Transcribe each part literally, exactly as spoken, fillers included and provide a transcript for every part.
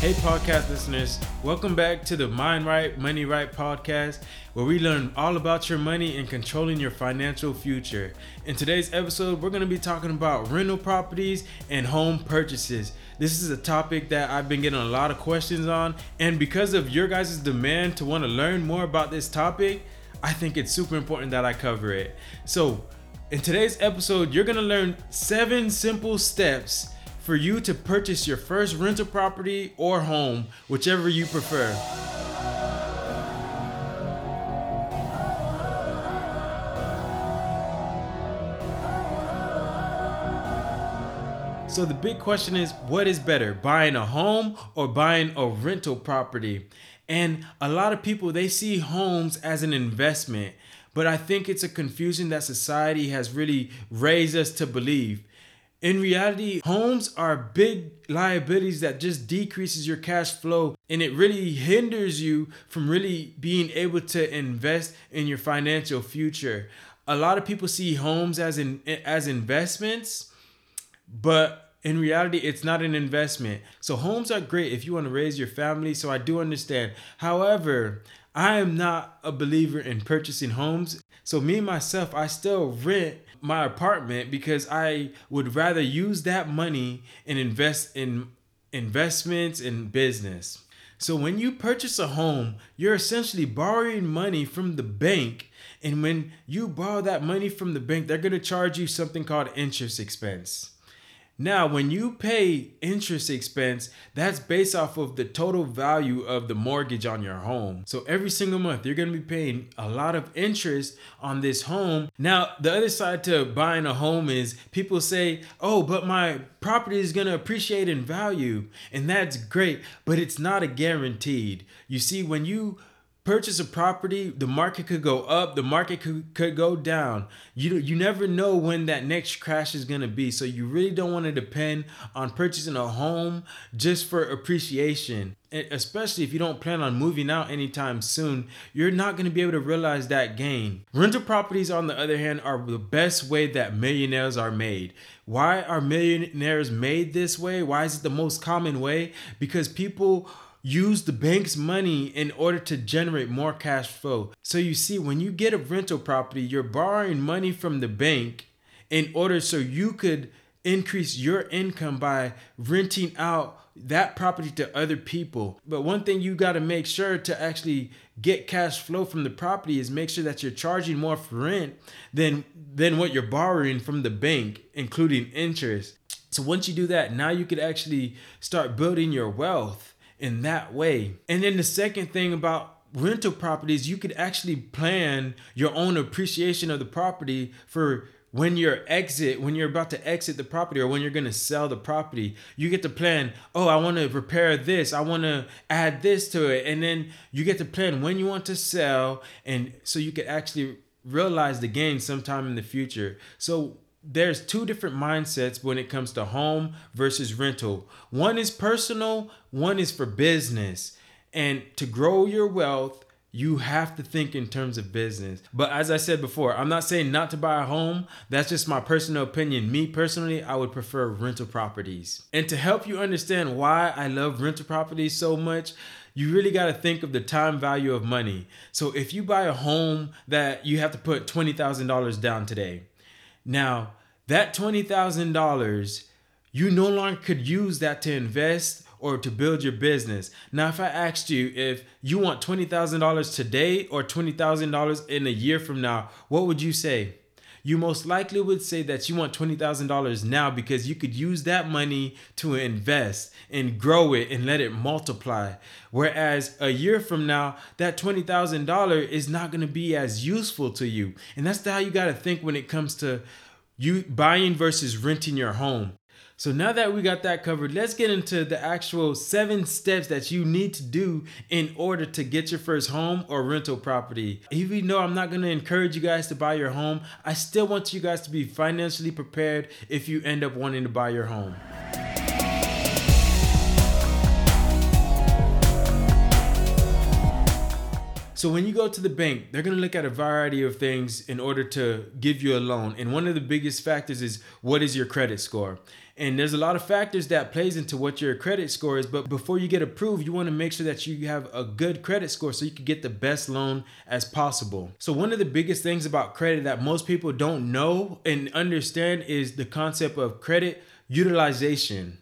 Hey podcast listeners, welcome back to the Mind Right, Money Right podcast, where we learn all about your money and controlling your financial future. In today's episode, we're going to be talking about rental properties and home purchases. This is a topic that I've been getting a lot of questions on, and because of your guys' demand to want to learn more about this topic, I think it's super important that I cover it. So in today's episode, you're going to learn seven simple steps for you to purchase your first rental property or home, whichever you prefer. So the big question is, what is better, buying a home or buying a rental property? And a lot of people, they see homes as an investment, but I think it's a confusion that society has really raised us to believe. In reality, homes are big liabilities that just decreases your cash flow, and it really hinders you from really being able to invest in your financial future. A lot of people see homes as in, as investments, but in reality, it's not an investment. So homes are great if you want to raise your family, so I do understand. However, I am not a believer in purchasing homes. So me, myself, I still rent my apartment because I would rather use that money and invest in investments and business. So when you purchase a home, you're essentially borrowing money from the bank. And when you borrow that money from the bank, they're going to charge you something called interest expense. Now, when you pay interest expense, that's based off of the total value of the mortgage on your home. So every single month, you're going to be paying a lot of interest on this home. Now, the other side to buying a home is people say, oh, but my property is going to appreciate in value. And that's great, but it's not a guaranteed. You see, when you purchase a property, the market could go up, the market could, could go down. You you never know when that next crash is going to be. So you really don't want to depend on purchasing a home just for appreciation. And especially if you don't plan on moving out anytime soon, you're not going to be able to realize that gain. Rental properties, on the other hand, are the best way that millionaires are made. Why are millionaires made this way? Why is it the most common way? Because people use the bank's money in order to generate more cash flow. So you see, when you get a rental property, you're borrowing money from the bank in order so you could increase your income by renting out that property to other people. But one thing you got to make sure to actually get cash flow from the property is make sure that you're charging more for rent than than what you're borrowing from the bank, including interest. So once you do that, now you could actually start building your wealth in that way. And then the second thing about rental properties, you could actually plan your own appreciation of the property for when you're exit, when you're about to exit the property or when you're gonna sell the property. You get to plan, oh, I wanna repair this, I wanna add this to it. And then you get to plan when you want to sell, and so you could actually realize the gain sometime in the future. So there's two different mindsets when it comes to home versus rental. One is personal, one is for business. And to grow your wealth, you have to think in terms of business. But as I said before, I'm not saying not to buy a home. That's just my personal opinion. Me personally, I would prefer rental properties. And to help you understand why I love rental properties so much, you really got to think of the time value of money. So if you buy a home that you have to put twenty thousand dollars down today, now, that twenty thousand dollars, you no longer could use that to invest or to build your business. Now, if I asked you if you want twenty thousand dollars today or twenty thousand dollars in a year from now, what would you say? You most likely would say that you want twenty thousand dollars now because you could use that money to invest and grow it and let it multiply. Whereas a year from now, that twenty thousand dollars is not going to be as useful to you. And that's how you got to think when it comes to you buying versus renting your home. So now that we got that covered, let's get into the actual seven steps that you need to do in order to get your first home or rental property. Even though I'm not going to encourage you guys to buy your home, I still want you guys to be financially prepared if you end up wanting to buy your home. So when you go to the bank, they're going to look at a variety of things in order to give you a loan. And one of the biggest factors is, what is your credit score? And there's a lot of factors that plays into what your credit score is. But before you get approved, you want to make sure that you have a good credit score so you can get the best loan as possible. So one of the biggest things about credit that most people don't know and understand is the concept of credit utilization.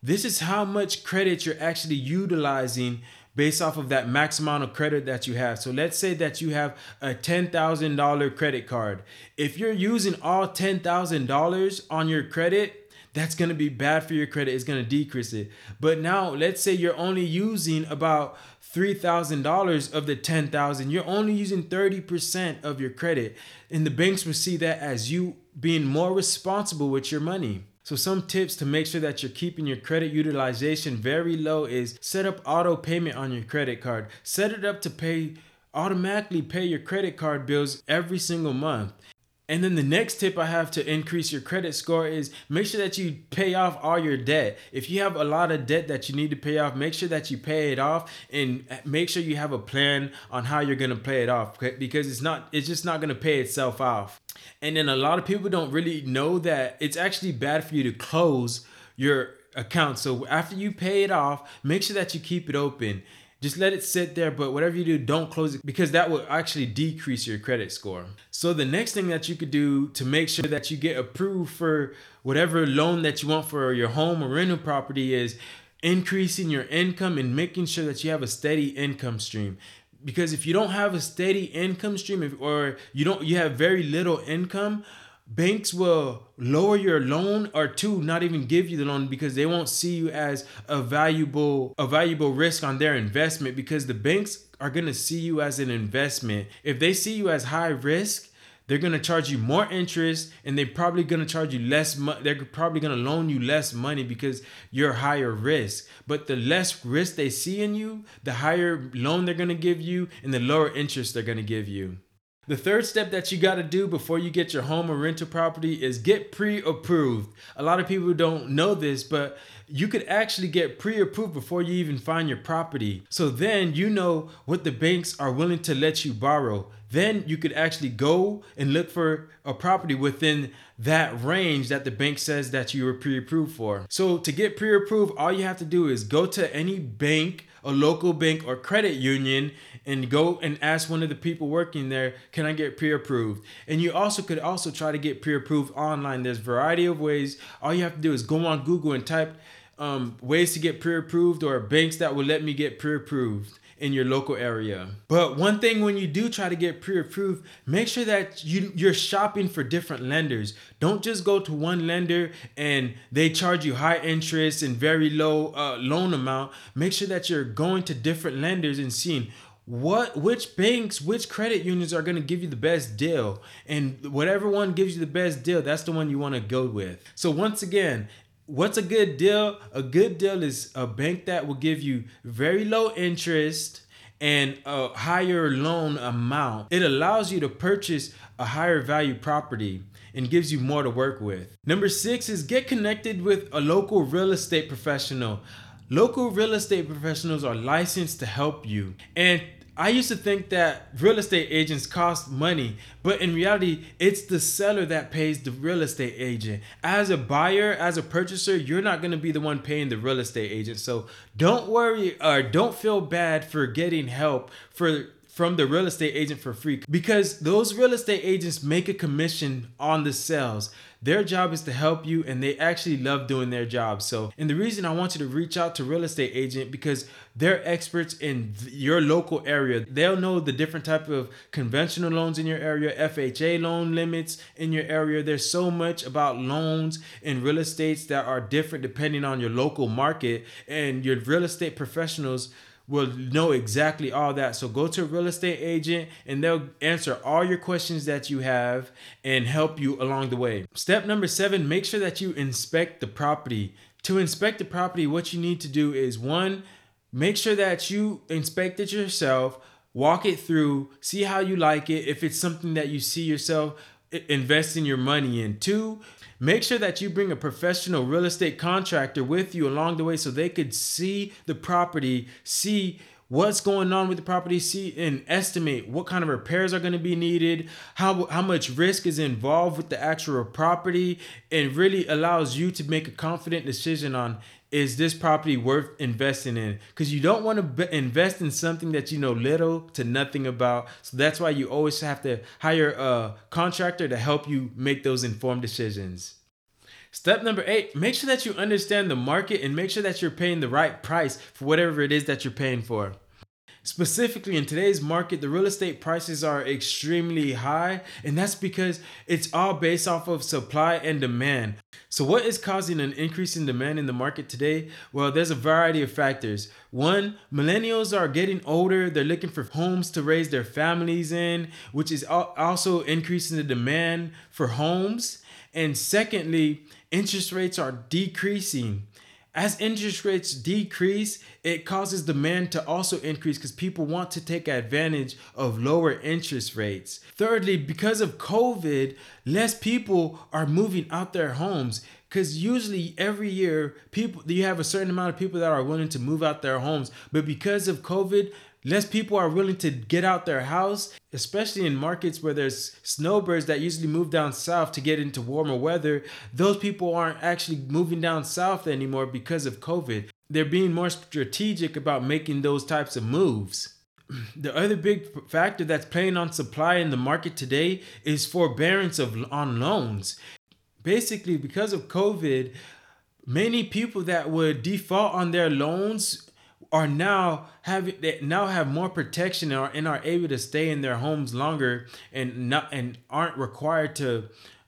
This is how much credit you're actually utilizing based off of that max amount of credit that you have. So let's say that you have a ten thousand dollars credit card. If you're using all ten thousand dollars on your credit, that's going to be bad for your credit. It's going to decrease it. But now let's say you're only using about three thousand dollars of the ten thousand dollars. You're only using thirty percent of your credit. And the banks will see that as you being more responsible with your money. So some tips to make sure that you're keeping your credit utilization very low is set up auto payment on your credit card. Set it up to pay automatically pay your credit card bills every single month. And then the next tip I have to increase your credit score is make sure that you pay off all your debt. If you have a lot of debt that you need to pay off, make sure that you pay it off and make sure you have a plan on how you're going to pay it off, because it's not, it's just not going to pay itself off. And then a lot of people don't really know that it's actually bad for you to close your account. So after you pay it off, make sure that you keep it open. Just let it sit there, but whatever you do, don't close it, because that will actually decrease your credit score. So the next thing that you could do to make sure that you get approved for whatever loan that you want for your home or rental property is increasing your income and making sure that you have a steady income stream. Because if you don't have a steady income stream, or you don't, you have very little income, banks will lower your loan, or two, not even give you the loan, because they won't see you as a valuable, a valuable risk on their investment, because the banks are going to see you as an investment. If they see you as high risk, they're going to charge you more interest, and they're probably going to charge you less. Mo- they're probably going to loan you less money because you're higher risk. But the less risk they see in you, the higher loan they're going to give you and the lower interest they're going to give you. The third step that you got to do before you get your home or rental property is get pre-approved. A lot of people don't know this, but you could actually get pre-approved before you even find your property. So then you know what the banks are willing to let you borrow. Then you could actually go and look for a property within that range that the bank says that you were pre-approved for. So to get pre-approved, all you have to do is go to any bank, a local bank or credit union, and go and ask one of the people working there, can I get pre-approved? And you also could also try to get pre-approved online. There's a variety of ways. All you have to do is go on Google and type um, ways to get pre-approved, or banks that will let me get pre-approved in your local area. But one thing, when you do try to get pre-approved, make sure that you, you're shopping for different lenders. Don't just go to one lender and they charge you high interest and very low uh, loan amount. Make sure that you're going to different lenders and seeing what, which banks, which credit unions are going to give you the best deal. And whatever one gives you the best deal, that's the one you want to go with. So once again, what's a good deal? A good deal is a bank that will give you very low interest and a higher loan amount. It allows you to purchase a higher value property and gives you more to work with. Number six is get connected with a local real estate professional. Local real estate professionals are licensed to help you. And I used to think that real estate agents cost money, but in reality, it's the seller that pays the real estate agent. As a buyer, as a purchaser, you're not going to be the one paying the real estate agent. So don't worry, or don't feel bad for getting help for from the real estate agent for free, because those real estate agents make a commission on the sales. Their job is to help you, and they actually love doing their job. So, and the reason I want you to reach out to real estate agent, because they're experts in th- your local area. They'll know the different type of conventional loans in your area, F H A loan limits in your area. There's so much about loans in real estates that are different depending on your local market, and your real estate professionals will know exactly all that. So go to a real estate agent and they'll answer all your questions that you have and help you along the way. Step number seven, make sure that you inspect the property. To inspect the property, what you need to do is one, make sure that you inspect it yourself, walk it through, see how you like it, if it's something that you see yourself investing your money in. Two, make sure that you bring a professional real estate contractor with you along the way so they could see the property, see what's going on with the property, see and estimate what kind of repairs are going to be needed, how how much risk is involved with the actual property, and really allows you to make a confident decision on, is this property worth investing in? Because you don't want to be- invest in something that you know little to nothing about. So that's why you always have to hire a contractor to help you make those informed decisions. Step number eight, make sure that you understand the market and make sure that you're paying the right price for whatever it is that you're paying for. Specifically in today's market, the real estate prices are extremely high, and that's because it's all based off of supply and demand. So what is causing an increase in demand in the market today? Well, there's a variety of factors. One, millennials are getting older. They're looking for homes to raise their families in, which is also increasing the demand for homes. And secondly, interest rates are decreasing. As interest rates decrease, it causes demand to also increase because people want to take advantage of lower interest rates. Thirdly, because of COVID, less people are moving out their homes because usually every year people you have a certain amount of people that are willing to move out their homes. But because of COVID, less people are willing to get out their house, especially in markets where there's snowbirds that usually move down south to get into warmer weather. Those people aren't actually moving down south anymore because of COVID. They're being more strategic about making those types of moves. The other big factor that's playing on supply in the market today is forbearance of on loans. Basically, because of COVID, many people that would default on their loans are now have they now have more protection and are, and are able to stay in their homes longer and not and aren't required to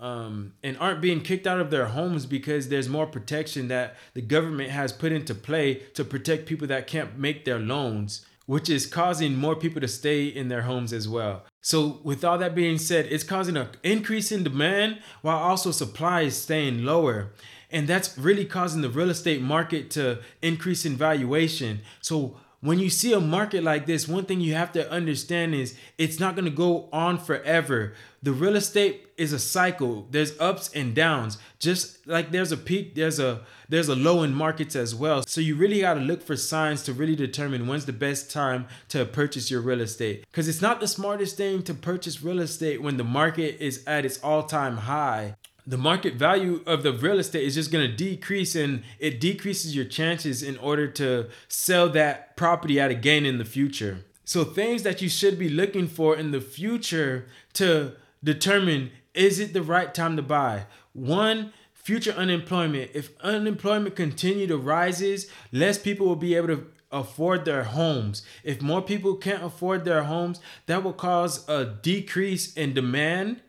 um, and aren't being kicked out of their homes because there's more protection that the government has put into play to protect people that can't make their loans, which is causing more people to stay in their homes as well. So with all that being said, it's causing an increase in demand while also supply is staying lower. And that's really causing the real estate market to increase in valuation. So when you see a market like this, one thing you have to understand is it's not going to go on forever. The real estate is a cycle. There's ups and downs. Just like there's a peak, there's a there's a low in markets as well. So you really got to look for signs to really determine when's the best time to purchase your real estate. Because it's not the smartest thing to purchase real estate when the market is at its all-time high. The market value of the real estate is just going to decrease, and it decreases your chances in order to sell that property at a gain in the future. So things that you should be looking for in the future to determine, is it the right time to buy? One, future unemployment. If unemployment continue to rises, less people will be able to afford their homes. If more people can't afford their homes, that will cause a decrease in demand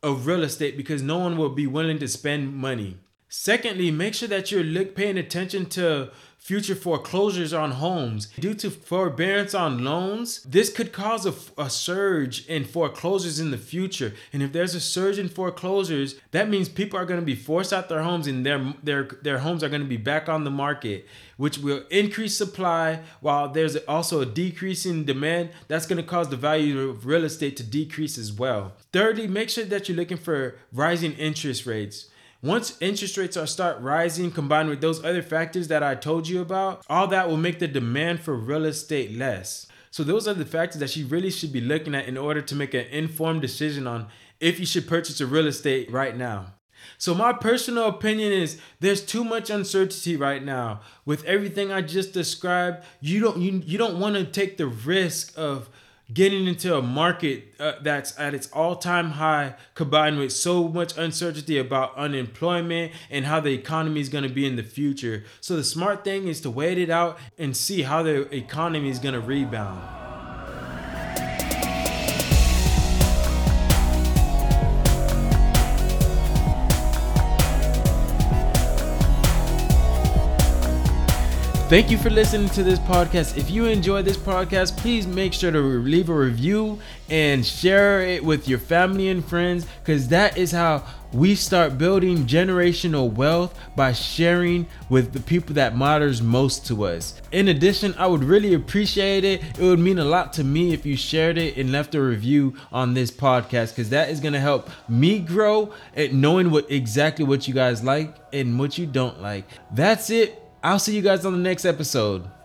of real estate because no one will be willing to spend money. Secondly, make sure that you're look, paying attention to future foreclosures on homes. Due to forbearance on loans, this could cause a, a surge in foreclosures in the future. And if there's a surge in foreclosures, that means people are going to be forced out their homes and their, their, their homes are going to be back on the market, which will increase supply while there's also a decrease in demand. That's going to cause the value of real estate to decrease as well. Thirdly, make sure that you're looking for rising interest rates. Once interest rates are start rising, combined with those other factors that I told you about, all that will make the demand for real estate less. So those are the factors that you really should be looking at in order to make an informed decision on if you should purchase a real estate right now. So my personal opinion is there's too much uncertainty right now. With everything I just described, you don't you, you don't want to take the risk of getting into a market uh, that's at its all-time high, combined with so much uncertainty about unemployment and how the economy is going to be in the future. So the smart thing is to wait it out and see how the economy is going to rebound. Thank you for listening to this podcast. If you enjoyed this podcast, please make sure to leave a review and share it with your family and friends, because that is how we start building generational wealth, by sharing with the people that matters most to us. In addition, I would really appreciate it. It would mean a lot to me if you shared it and left a review on this podcast, because that is going to help me grow at knowing what exactly what you guys like and what you don't like. That's it. I'll see you guys on the next episode.